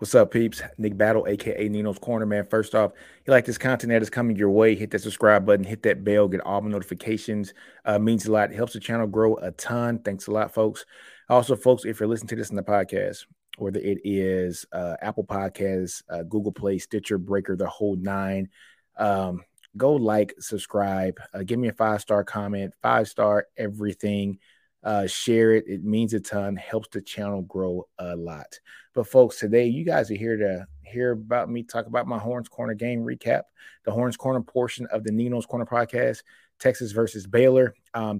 What's up, peeps? Nick Battle, a.k.a. Nino's Corner, man. First off, you like this content that is coming your way, hit that subscribe button, hit that bell, get all my notifications. Means a lot. It helps the channel grow a ton. Thanks a lot, folks. Also, folks, if you're listening to this in the podcast, whether it is Apple Podcasts, Google Play, Stitcher, Breaker, the whole nine, go like, subscribe, give me a 5-star comment, 5-star everything. Share it. It means a ton, helps the channel grow a lot. But folks, today you guys are here to hear about me talk about my Horns Corner game recap, the Horns Corner portion of the Nino's Corner podcast, Texas versus Baylor.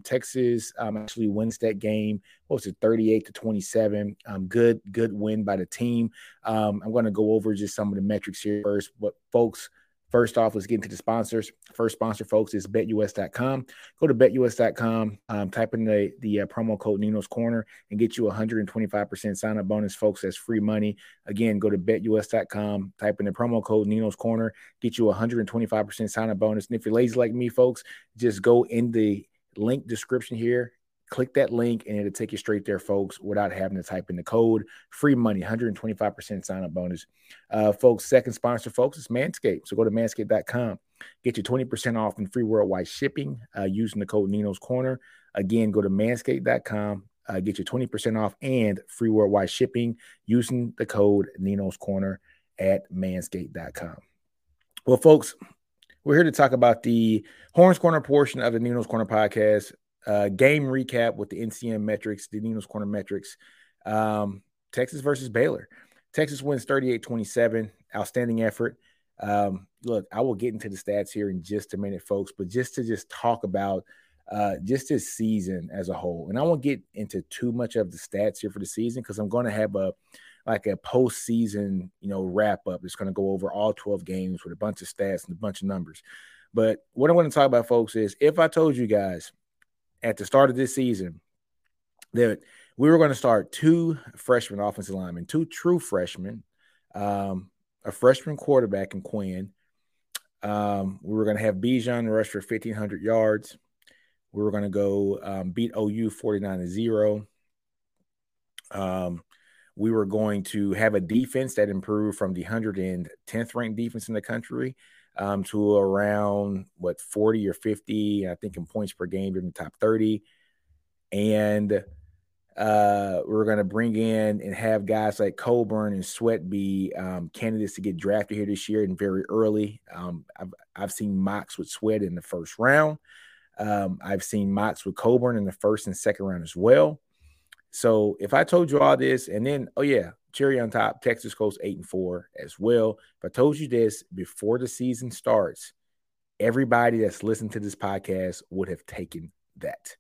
Texas actually wins that game. What was it, 38-27? Good win by the team. I'm going to go over just some of the metrics here first. But folks, first off, let's get into the sponsors. First sponsor, folks, is BetUS.com. Go to BetUS.com, type in the promo code Nino's Corner and get you 125% sign-up bonus, folks. That's free money. Again, go to BetUS.com, type in the promo code Nino's Corner, get you 125% sign-up bonus. And if you're lazy like me, folks, just go in the link description here. Click that link, and it'll take you straight there, folks, without having to type in the code. Free money, 125% sign-up bonus. Folks, second sponsor, folks, is Manscaped. So go to Manscaped.com. Get you 20% off in free worldwide shipping using the code Nino's Corner. Again, go to Manscaped.com. Get you 20% off and free worldwide shipping using the code Nino's Corner at Manscaped.com. Well, folks, we're here to talk about the Horns Corner portion of the Nino's Corner podcast. Game recap with the NCM metrics, the Nino's Corner metrics. Texas versus Baylor. Texas wins 38-27. Outstanding effort. Look, I will get into the stats here in just a minute, folks, but just to talk about just this season as a whole. And I won't get into too much of the stats here for the season because I'm going to have a postseason, wrap up. It's going to go over all 12 games with a bunch of stats and a bunch of numbers. But what I want to talk about, folks, is if I told you guys at the start of this season that we were going to start two freshman offensive linemen, two true freshmen, a freshman quarterback in Quinn. We were going to have Bijan rush for 1,500 yards. We were going to go beat OU 49-0. We were going to have a defense that improved from the 110th ranked defense in the country to around, 40 or 50, I think, in points per game in the top 30. And we're going to bring in and have guys like Coburn and Sweat be candidates to get drafted here this year and very early. I've seen mocks with Sweat in the first round. I've seen mocks with Coburn in the first and second round as well. So if I told you all this and then, cherry on top, Texas goes 8-4 as well. If I told you this before the season starts, everybody that's listened to this podcast would have taken that.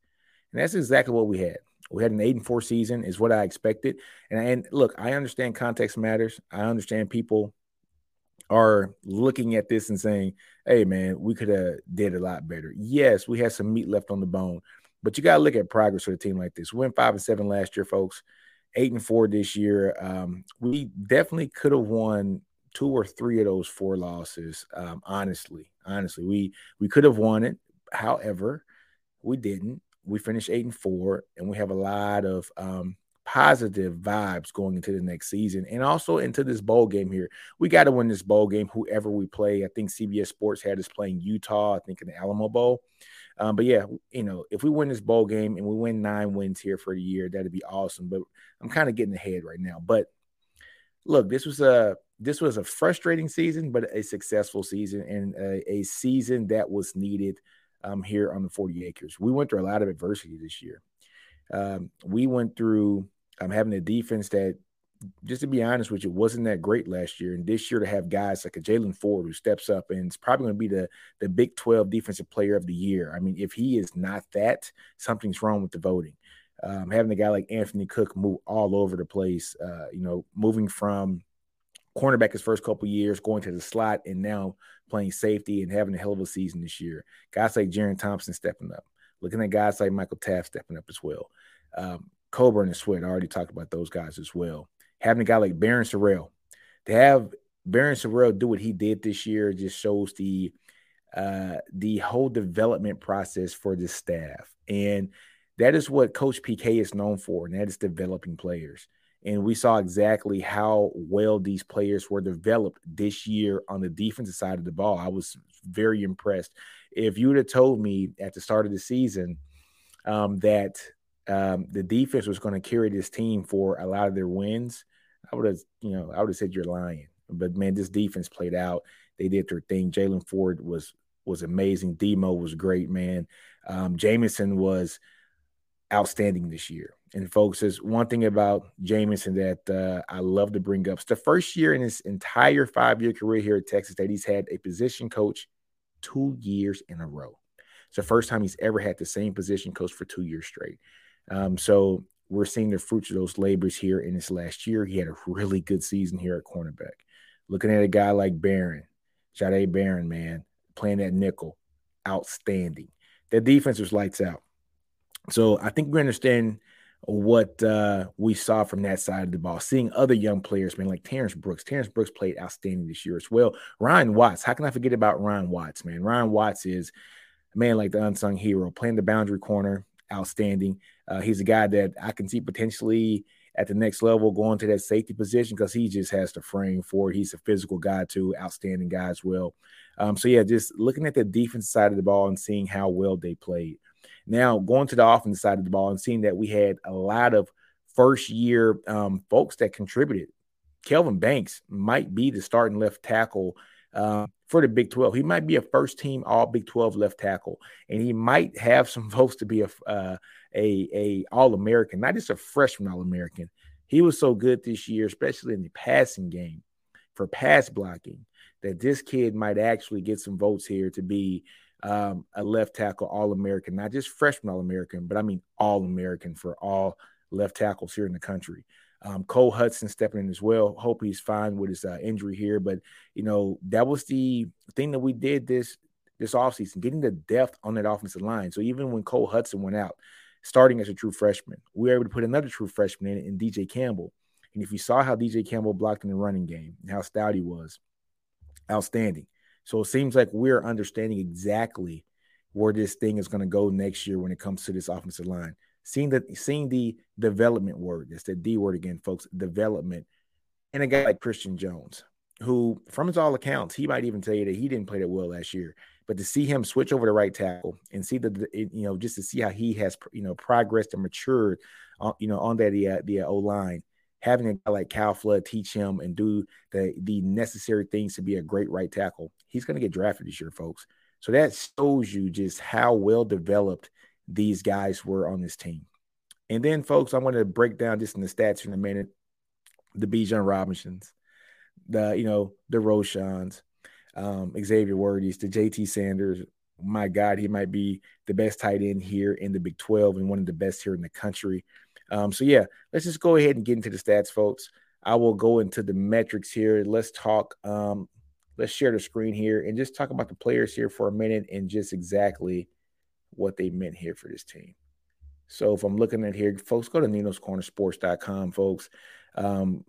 And that's exactly what we had. We had an 8-4 season is what I expected. And look, I understand context matters. I understand people are looking at this and saying, hey, man, we could have did a lot better. Yes, we had some meat left on the bone. But you got to look at progress for the team like this. We went 5-7 last year, folks. 8-4 this year. We definitely could have won 2 or 3 of those 4 losses. Honestly, we could have won it. However, we didn't. We finished 8-4, and we have a lot of positive vibes going into the next season and also into this bowl game here. We got to win this bowl game, whoever we play. I think CBS Sports had us playing Utah, I think, in the Alamo Bowl. But, if we win this bowl game and we win 9 wins here for the year, that'd be awesome. But I'm kind of getting ahead right now. But, look, this was a frustrating season but a successful season and a season that was needed here on the 40 acres. We went through a lot of adversity this year. We went through having a defense that, just to be honest with you, wasn't that great last year. And this year to have guys like a Jalen Ford who steps up and is probably going to be the Big 12 Defensive Player of the Year. I mean, if he is not that, something's wrong with the voting. Having a guy like Anthony Cook move all over the place, moving from cornerback his first couple years, going to the slot, and now playing safety and having a hell of a season this year. Guys like Jaron Thompson stepping up. looking at guys like Michael Taft stepping up as well. Coburn and Sweat, I already talked about those guys as well. Having a guy like Barron Sorrell, to have Barron Sorrell do what he did this year just shows the whole development process for this staff. And that is what Coach PK is known for, and that is developing players. And we saw exactly how well these players were developed this year on the defensive side of the ball. I was very impressed. If you would have told me at the start of the season that the defense was going to carry this team for a lot of their wins, I would have said you're lying. But man, this defense played out. They did their thing. Jalen Ford was amazing. Demo was great, man. Jamison was outstanding this year. And folks, there's one thing about Jamison that I love to bring up. It's the first year in his entire 5-year career here at Texas that he's had a position coach 2 years in a row. It's the first time he's ever had the same position coach for 2 years straight. So we're seeing the fruits of those labors here in his last year. He had a really good season here at cornerback. Looking at a guy like Barron, Jade Barron, man, playing that nickel, outstanding. That defense was lights out. So I think we understand what we saw from that side of the ball. Seeing other young players, man, like Terrence Brooks. Terrence Brooks played outstanding this year as well. Ryan Watts. How can I forget about Ryan Watts, man? Ryan Watts is a man like the unsung hero. Playing the boundary corner, outstanding. He's a guy that I can see potentially at the next level going to that safety position because he just has the frame for it. He's a physical guy too, outstanding guy as well. Just looking at the defensive side of the ball and seeing how well they played. Now, going to the offensive side of the ball and seeing that we had a lot of first-year folks that contributed. Kelvin Banks might be the starting left tackle for the Big 12. He might be a first-team all-Big 12 left tackle, and he might have some votes to be a All-American, not just a freshman All-American. He was so good this year, especially in the passing game for pass blocking, that this kid might actually get some votes here to be a left tackle All-American, not just freshman All-American, but I mean All-American for all left tackles here in the country. Cole Hudson stepping in as well. Hope he's fine with his injury here. But, you know, that was the thing that we did this offseason, getting the depth on that offensive line. So even when Cole Hudson went out, starting as a true freshman, we were able to put another true freshman in DJ Campbell. And if you saw how DJ Campbell blocked in the running game and how stout he was, outstanding. So it seems like we're understanding exactly where this thing is going to go next year when it comes to this offensive line. Seeing the development word, that's the D word again, folks, development. And a guy like Christian Jones, who from his all accounts, he might even tell you that he didn't play that well last year. But to see him switch over to right tackle and see just to see how he has, progressed and matured, on that the O-line. Having a guy like Cal Flood teach him and do the necessary things to be a great right tackle, he's going to get drafted this year, folks. So that shows you just how well-developed these guys were on this team. And then, folks, I'm going to break down just in the stats in a minute, the Bijan Robinsons, the Roshans, Xavier Worthy's, the JT Sanders. My God, he might be the best tight end here in the Big 12 and one of the best here in the country. Let's just go ahead and get into the stats, folks. I will go into the metrics here. Let's talk. Let's share the screen here and just talk about the players here for a minute and just exactly what they meant here for this team. So if I'm looking at here, folks, go to ninoscornersports.com, folks.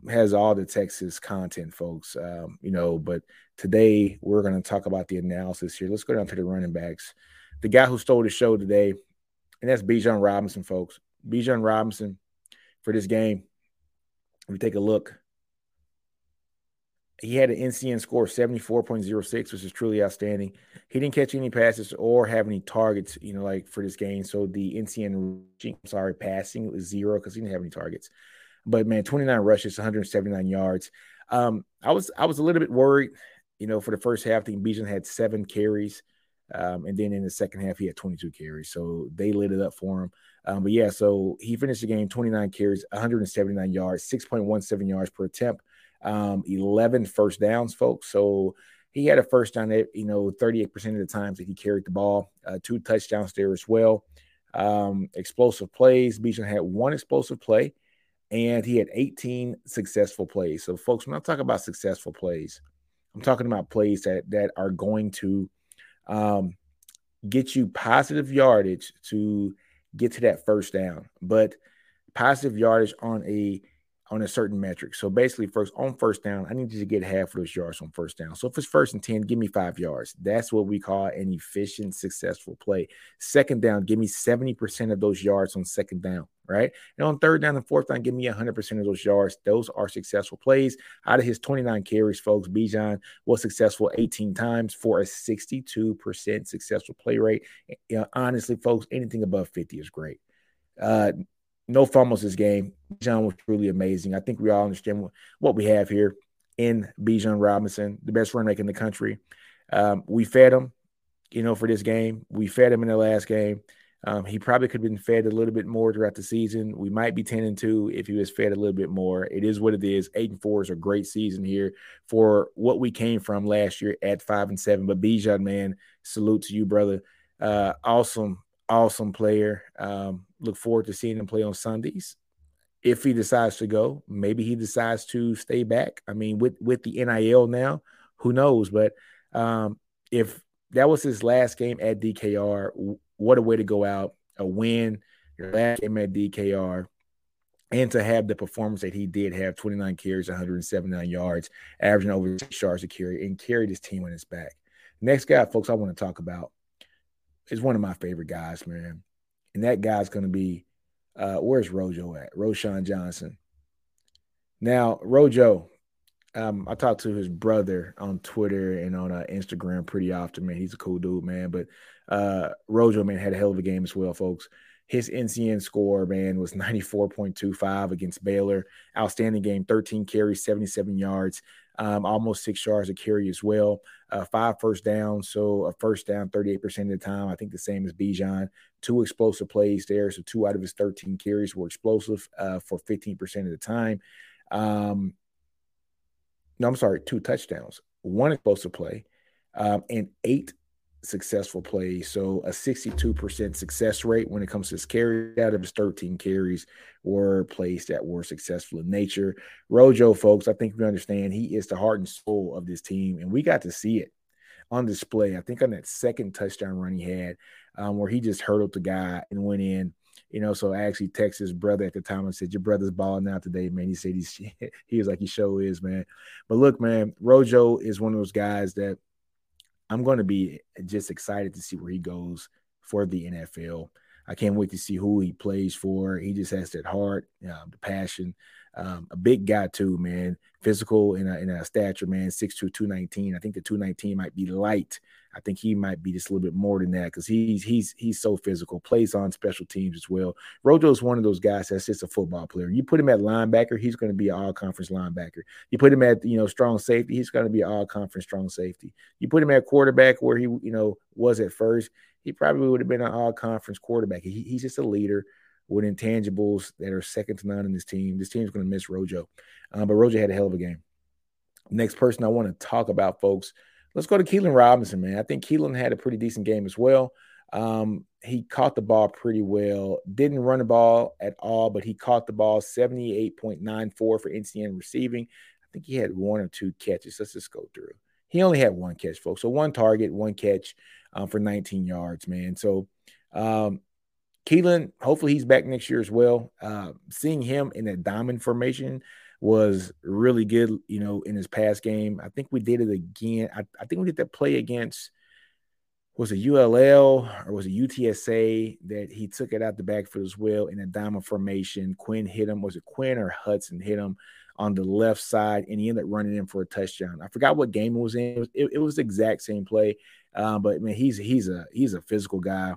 Has all the Texas content, folks. But today we're going to talk about the analysis here. Let's go down to the running backs. The guy who stole the show today, and that's Bijan Robinson, folks. Bijan Robinson for this game, if you take a look, he had an NCM score of 74.06, which is truly outstanding. He didn't catch any passes or have any targets, for this game. So the NCM passing was zero because he didn't have any targets. But, man, 29 rushes, 179 yards. I was a little bit worried, for the first half. I think Bijan had 7 carries. And then in the second half, he had 22 carries. So they lit it up for him. So he finished the game 29 carries, 179 yards, 6.17 yards per attempt, 11 first downs, folks. So he had a first down, 38% of the times that he carried the ball, 2 touchdowns there as well. Explosive plays. Bijan had 1 explosive play, and he had 18 successful plays. So, folks, when I'm talking about successful plays, I'm talking about plays that are going to get you positive yardage to get to that first down, but positive yardage on a certain metric. So basically, on first down, I need you to get half of those yards on first down. So if it's 1st and 10, give me 5 yards. That's what we call an efficient, successful play. 2nd down, give me 70% of those yards on 2nd down, right? And on 3rd down and 4th down, give me 100% of those yards. Those are successful plays. Out of his 29 carries, folks, Bijan was successful 18 times for a 62% successful play rate. You know, honestly, folks, anything above 50 is great. No fumbles this game. Bijan was truly amazing. I think we all understand what we have here in Bijan Robinson, the best running back in the country. We fed him, for this game. We fed him in the last game. He probably could have been fed a little bit more throughout the season. We might be 10-2 if he was fed a little bit more. It is what it is. 8-4 is a great season here for what we came from last year at 5-7. But Bijan, man, salute to you, brother. Awesome player. Look forward to seeing him play on Sundays. If he decides to go, maybe he decides to stay back. I mean, with the NIL now, who knows? But if that was his last game at DKR, what a way to go out, a win, your last game at DKR, and to have the performance that he did have, 29 carries, 179 yards, averaging over 6 yards to carry, and carried his team on his back. Next guy, folks, I want to talk about is one of my favorite guys, man. And that guy's going to be where's Rojo at? Roshan Johnson. Now, Rojo, I talk to his brother on Twitter and on Instagram pretty often, man. He's a cool dude, man. But Rojo, man, had a hell of a game as well, folks. His NCM score, man, was 94.25 against Baylor. Outstanding game, 13 carries, 77 yards. Almost 6 yards to carry as well. 5 first downs, so a first down 38% of the time. I think the same as Bijan. 2 explosive plays there, so 2 out of his 13 carries were explosive for 15% of the time. 2 touchdowns, 1 explosive play, and 8 successful plays. So a 62% success rate when it comes to his carry. Out of his 13 carries were plays that were successful in nature. Rojo, folks, I think we understand he is the heart and soul of this team, and we got to see it on display. I think on that 2nd touchdown run he had, where he just hurdled the guy and went in. So I actually texted his brother at the time and said, your brother's balling out today, man. He said he was like, he sure is, man. But look, man, Rojo is one of those guys that I'm going to be just excited to see where he goes for the NFL. I can't wait to see who he plays for. He just has that heart, the passion. A big guy too, man. Physical in a stature, man. 6'2", 219. I think the 219 might be light. I think he might be just a little bit more than that because he's so physical. Plays on special teams as well. Rojo's one of those guys that's just a football player. You put him at linebacker, he's going to be an all-conference linebacker. You put him at strong safety, he's going to be an all-conference strong safety. You put him at quarterback where he was at first, he probably would have been an all-conference quarterback. He's just a leader with intangibles that are second to none in this team. This team's going to miss Rojo, but Rojo had a hell of a game. Next person I want to talk about, folks. Let's go to Keelan Robinson, man. I think Keelan had a pretty decent game as well. He caught the ball pretty well. Didn't run the ball at all, but he caught the ball 78.94 for NCM receiving. I think he had 1 or 2 catches. Let's just go through. He only had 1 catch, folks. So 1 target, 1 catch for 19 yards, man. So Keelan, hopefully he's back next year as well. Seeing him in a diamond formation was really good, in his past game. I think we did it again. I think we did that play against, was it ULL or was it UTSA, that he took it out the backfield as well in a diamond formation. Quinn hit him. Was it Quinn or Hudson hit him on the left side, and he ended up running in for a touchdown. I forgot what game it was in. It was the exact same play. But, man, he's a physical guy.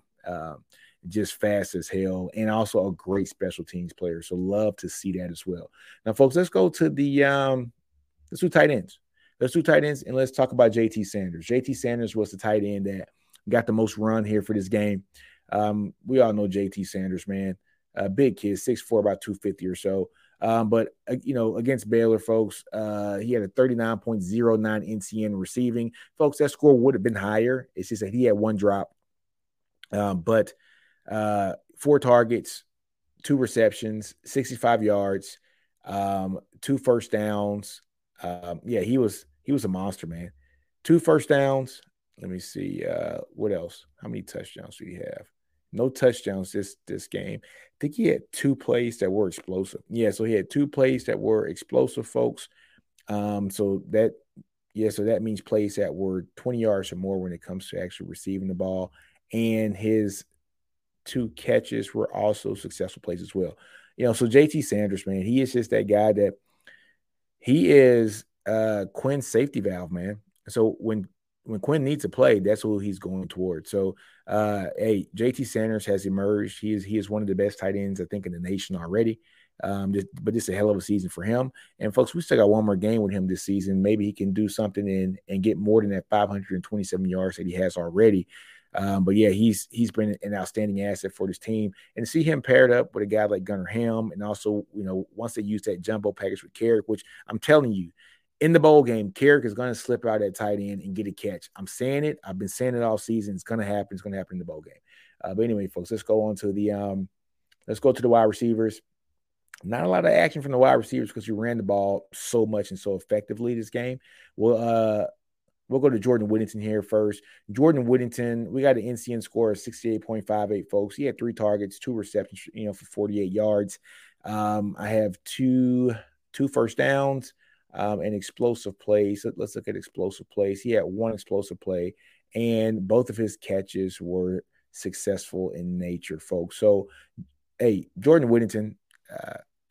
Just fast as hell, and also a great special teams player. So love to see that as well. Now, folks, let's go to the let's do tight ends. Let's do tight ends, and let's talk about JT Sanders. JT Sanders was the tight end that got the most run here for this game. We all know JT Sanders, man. Big kid, 6'4", about 250 or so. But, against Baylor, folks, he had a 39.09 NCM receiving. Folks, that score would have been higher. It's just that he had 1 drop. But 4 targets, 2 receptions, 65 yards, 2 first downs. He was a monster, man. 2 first downs, Let me see. What else? How many touchdowns do he have? No touchdowns this game. I think he had two plays that were explosive. Yeah, so he had two plays that were explosive, folks. So that means plays that were 20 yards or more when it comes to actually receiving the ball. And his two catches were also successful plays as well. You know, so JT Sanders, man, he is just that guy that he is Quinn's safety valve, man. So when Quinn needs a play, that's who he's going toward. So, JT Sanders has emerged. He is one of the best tight ends, I think, in the nation already. But it's a hell of a season for him. And, folks, we still got one more game with him this season. Maybe he can do something and get more than that 527 yards that he has already. He's been an outstanding asset for this team. And to see him paired up with a guy like Gunnar Hamm, and also, you know, once they use that jumbo package with Carrick, which I'm telling you, in the bowl game, Carrick is going to slip out at tight end and get a catch. I'm saying it. I've been saying it all season. It's going to happen. It's going to happen in the bowl game. But anyway, folks, let's go on to the wide receivers. Not a lot of action from the wide receivers because you ran the ball so much and so effectively this game. We'll go to Jordan Whittington here first. Jordan Whittington, we got an NCM score of 68.58, folks. He had 3 targets, 2 receptions, you know, for 48 yards. I have two first downs. And explosive plays. Let's look at explosive plays. He had 1 explosive play, and both of his catches were successful in nature, folks. So, hey, Jordan Whittington,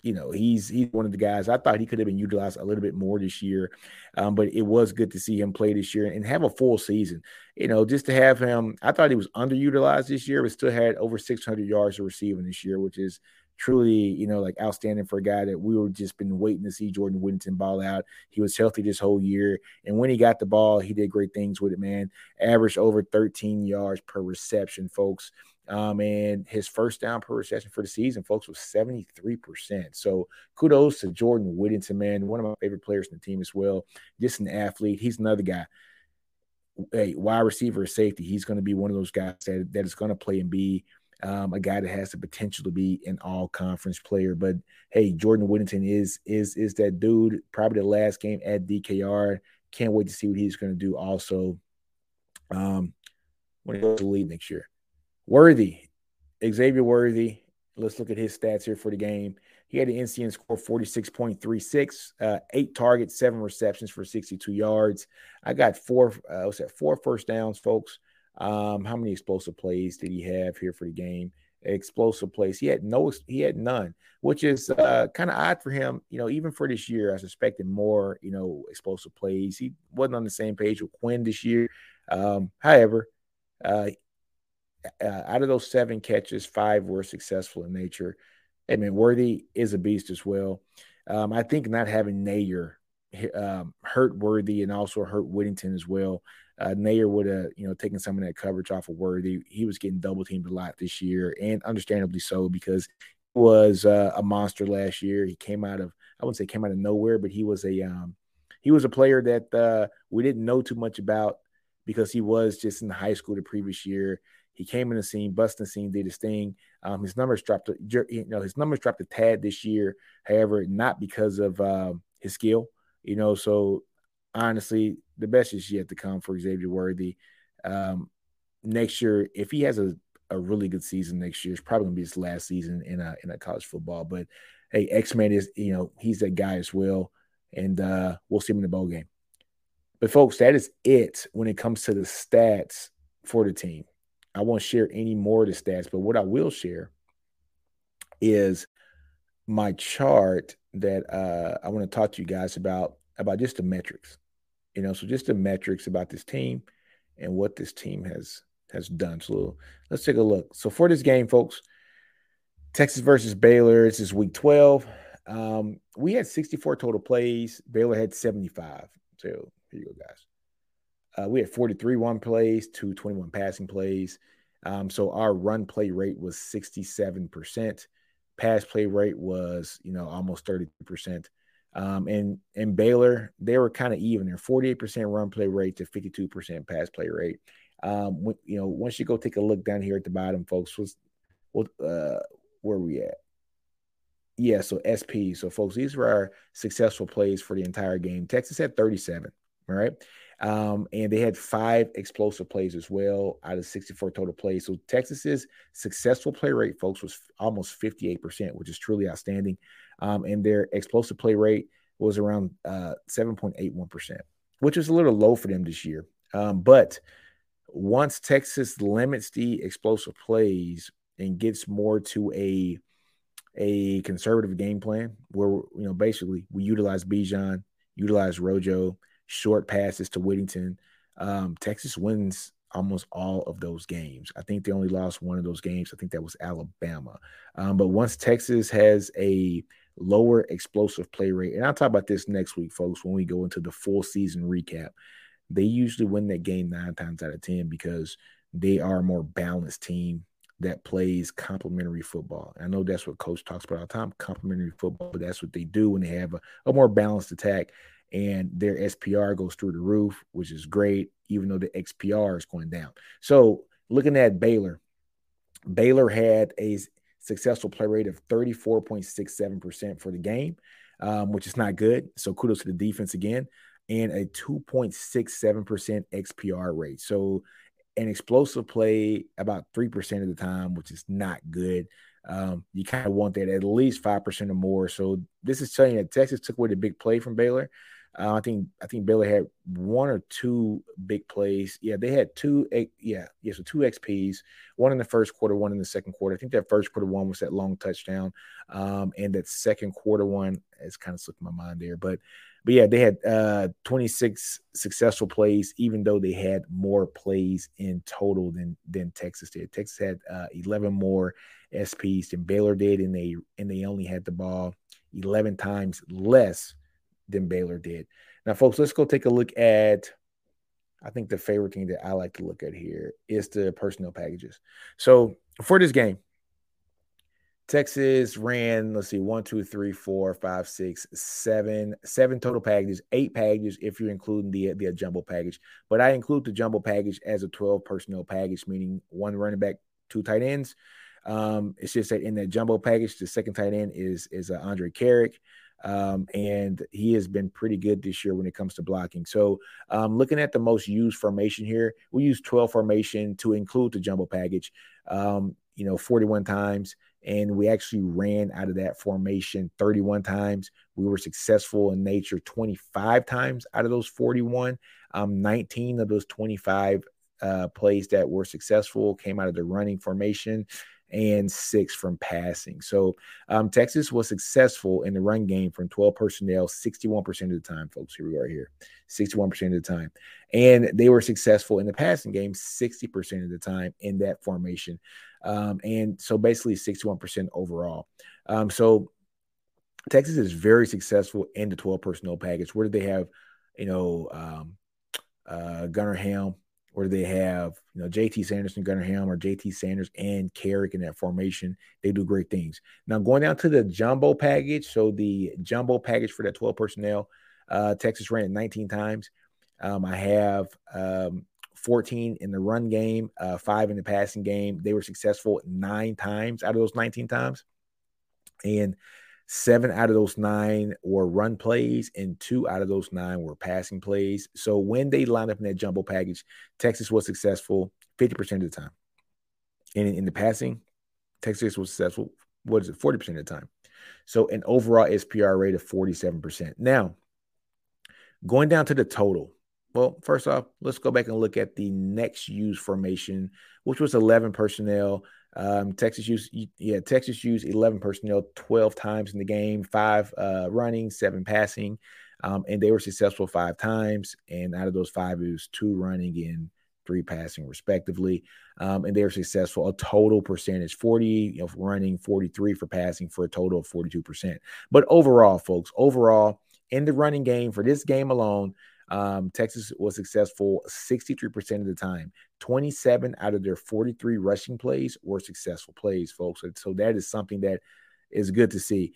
he's one of the guys. I thought he could have been utilized a little bit more this year, but it was good to see him play this year and have a full season. You know, just to have him, I thought he was underutilized this year, but still had over 600 yards of receiving this year, which is truly, you know, like outstanding for a guy that we were just been waiting to see Jordan Whittington ball out. He was healthy this whole year. And when he got the ball, he did great things with it, man. Averaged over 13 yards per reception, folks. And his first down per reception for the season, folks, was 73%. So kudos to Jordan Whittington, man. One of my favorite players in the team as well. Just an athlete. He's another guy. Hey, wide receiver or safety, he's going to be one of those guys that is going to play and be a guy that has the potential to be an all-conference player. But, hey, Jordan Whittington is that dude. Probably the last game at DKR. Can't wait to see what he's going to do also when he goes to the league next year. Xavier Worthy. Let's look at his stats here for the game. He had an NCM score of 46.36, 8 targets, 7 receptions for 62 yards. I got 4 first downs, folks. How many explosive plays did he have here for the game? Explosive plays. He had none, which is kind of odd for him. You know, even for this year, I suspected more, you know, explosive plays. He wasn't on the same page with Quinn this year. However, out of those 7 catches, 5 were successful in nature. I mean, Worthy is a beast as well. I think not having Nayer hurt Worthy and also hurt Whittington as well. Nayer would have, you know, taken some of that coverage off of Worthy. He was getting double teamed a lot this year, and understandably so, because he was a monster last year. He came out of nowhere, but he was a player that we didn't know too much about because he was just in high school the previous year. He came in the scene, busted the scene, did his thing. His numbers dropped, a tad this year. However, not because of his skill, you know. So honestly, the best is yet to come for Xavier Worthy. Next year, if he has a really good season next year, it's probably going to be his last season in college football. But, hey, X-Man is, you know, he's that guy as well, and we'll see him in the bowl game. But, folks, that is it when it comes to the stats for the team. I won't share any more of the stats, but what I will share is my chart that I want to talk to you guys about just the metrics. You know, so just the metrics about this team and what this team has done. So let's take a look. So for this game, folks, Texas versus Baylor, this is week 12. We had 64 total plays. Baylor had 75. So here you go, guys. We had 43 run plays, 221 passing plays. So our run play rate was 67%. Pass play rate was, you know, almost 30%. And Baylor, they were kind of even. They're 48% run play rate to 52% pass play rate. You know, once you go take a look down here at the bottom, folks, where are we at? Yeah, so SP. So, folks, these were our successful plays for the entire game. Texas had 37, all right? And they had 5 explosive plays as well out of 64 total plays. So Texas's successful play rate, folks, was almost 58%, which is truly outstanding. And their explosive play rate was around 7.81%, which is a little low for them this year. But once Texas limits the explosive plays and gets more to a conservative game plan where, you know, basically we utilize Bijan, utilize Rojo, short passes to Whittington, Texas wins almost all of those games. I think they only lost one of those games. I think that was Alabama. But once Texas has a lower explosive play rate, and I'll talk about this next week, folks, when we go into the full season recap, they usually win that game 9 times out of 10 because they are a more balanced team that plays complementary football. I know that's what Coach talks about all the time, complementary football, but that's what they do when they have a more balanced attack, and their SPR goes through the roof, which is great, even though the XPR is going down. So looking at Baylor, Baylor had a successful play rate of 34.67% for the game, which is not good. So kudos to the defense again, and a 2.67% XPR rate. So an explosive play about 3% of the time, which is not good. You kind of want that at least 5% or more. So this is telling you that Texas took away the big play from Baylor. I think Baylor had 1 or 2 big plays. Yeah, they had 2. So 2 XPs, one in the first quarter, one in the second quarter. I think that first quarter one was that long touchdown, and that second quarter one has kind of slipped my mind there. But yeah, they had 26 successful plays, even though they had more plays in total than Texas did. Texas had 11 more SPs than Baylor did, and they only had the ball 11 times less than Baylor did. Now, folks, let's go take a look at, I think the favorite thing that I like to look at here is the personnel packages. So for this game, Texas ran, 7 total packages, 8 packages if you're including the jumbo package. But I include the jumbo package as a 12 personnel package, meaning 1 running back, 2 tight ends. It's just that in that jumbo package, the second tight end is Andre Carrick. And he has been pretty good this year when it comes to blocking. So looking at the most used formation here, we use 12 formation to include the jumbo package, 41 times. And we actually ran out of that formation 31 times. We were successful in nature 25 times out of those 41. 19 of those 25 plays that were successful came out of the running formation, and 6 from passing. So Texas was successful in the run game from 12 personnel 61% of the time, folks. Here we are here, 61% of the time. And they were successful in the passing game 60% of the time in that formation. And so basically 61% overall. So Texas is very successful in the 12 personnel package. Where did they have, Gunnar Hamm? Where they have, JT Sanders and Gunnar Hamm, or JT Sanders and Carrick in that formation. They do great things. Now, going down to the jumbo package, so the jumbo package for that 12 personnel, Texas ran it 19 times. I have 14 in the run game, 5 in the passing game. They were successful 9 times out of those 19 times. And 7 out of those 9 were run plays, and 2 out of those 9 were passing plays. So when they lined up in that jumbo package, Texas was successful 50% of the time. And in the passing, Texas was successful, 40% of the time. So an overall SPR rate of 47%. Now, going down to the total. Well, first off, let's go back and look at the next used formation, which was 11 personnel. Texas used 11 personnel 12 times in the game, 5 running, 7 passing, and they were successful 5 times. And out of those 5, it was 2 running and 3 passing, respectively. And they were successful a total percentage 40, for running, 43 for passing, for a total of 42%. But overall, folks, in the running game for this game alone, Texas was successful 63% of the time. 27 out of their 43 rushing plays were successful plays, folks. So that is something that is good to see.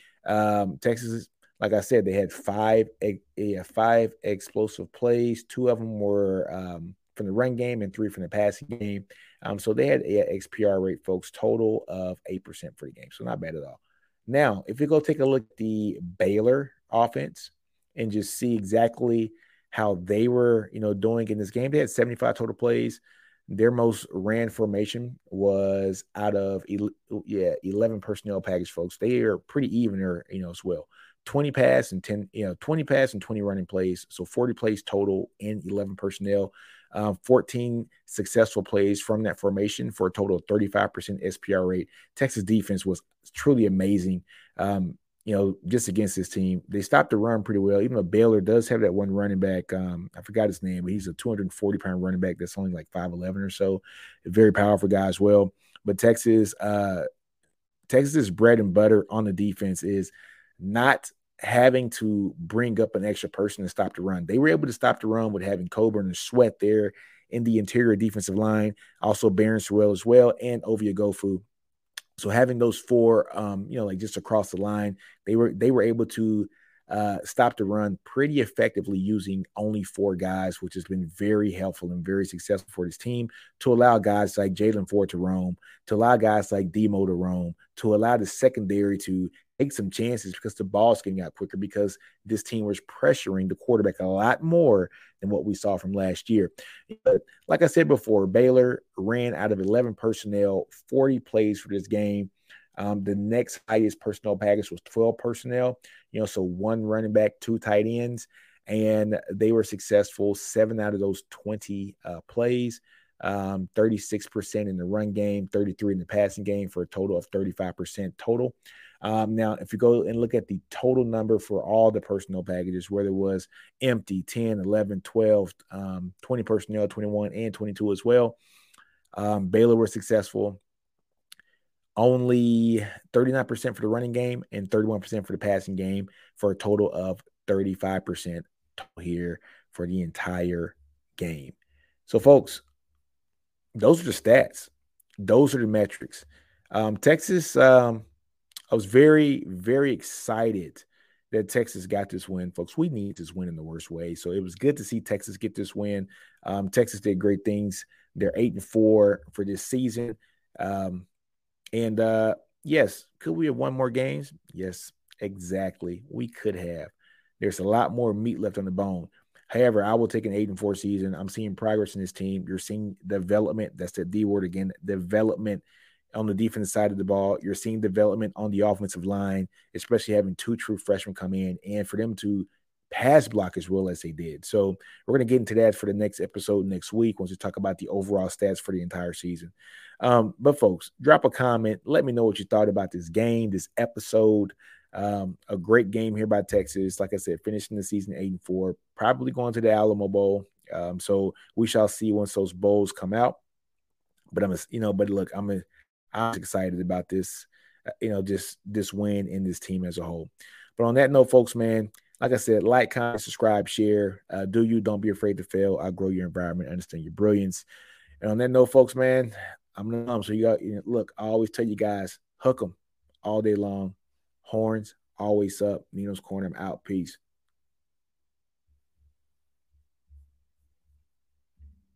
Texas, like I said, they had 5 explosive plays. 2 of them were from the run game and 3 from the passing game. So they had an XPR rate, folks, total of 8% for the game. So not bad at all. Now, if you go take a look at the Baylor offense and just see exactly – how they were, you know, doing in this game. They had 75 total plays. Their most ran formation was out of 11 personnel package, folks. They are pretty even there, you know, as well. 20 pass and 20 running plays. So 40 plays total in 11 personnel. 14 successful plays from that formation for a total of 35% SPR rate. Texas defense was truly amazing, just against this team. They stopped the run pretty well, even though Baylor does have that one running back. I forgot his name, but he's a 240-pound running back that's only like 5'11 or so. A very powerful guy as well. But Texas's bread and butter on the defense is not having to bring up an extra person to stop the run. They were able to stop the run with having Coburn and Sweat there in the interior defensive line, also Barron Sorrell as well, and Ovia Gofu. So having those four, just across the line, they were able to stop the run pretty effectively using only four guys, which has been very helpful and very successful for this team to allow guys like Jalen Ford to roam, to allow guys like Demo to roam, to allow the secondary to take some chances because the ball's getting out quicker because this team was pressuring the quarterback a lot more than what we saw from last year. But like I said before, Baylor ran out of 11 personnel, 40 plays for this game. The next highest personnel package was 12 personnel, so one running back, two tight ends, and they were successful. 7 out of those 20 plays. 36% in the run game, 33% in the passing game for a total of 35% total. Now, if you go and look at the total number for all the personnel packages, whether it was empty, 10, 11, 12, 20 personnel, 21, and 22 as well, Baylor were successful. Only 39% for the running game and 31% for the passing game for a total of 35% here for the entire game. So, folks, those are the stats. Those are the metrics. Texas, I was very, very excited that Texas got this win. Folks, we need this win in the worst way. So it was good to see Texas get this win. Texas did great things. They're 8-4 for this season. Yes, could we have won more games? Yes, exactly. We could have. There's a lot more meat left on the bone. However, I will take an 8-4 season. I'm seeing progress in this team. You're seeing development. That's the D word again, development on the defensive side of the ball. You're seeing development on the offensive line, especially having two true freshmen come in and for them to pass block as well as they did. So we're going to get into that for the next episode next week once we talk about the overall stats for the entire season. But, folks, drop a comment. Let me know what you thought about this game, this episode. A great game here by Texas. Like I said, finishing the season 8-4, probably going to the Alamo Bowl. So we shall see once those bowls come out. I'm excited about this, just this win and this team as a whole. But on that note, folks, man, like I said, like, comment, subscribe, share. Don't be afraid to fail. I'll grow your environment, understand your brilliance. And on that note, folks, man, I'm an alum. So I always tell you guys, hook them all day long. Horns always up. Nino's Corner, I'm out. Peace.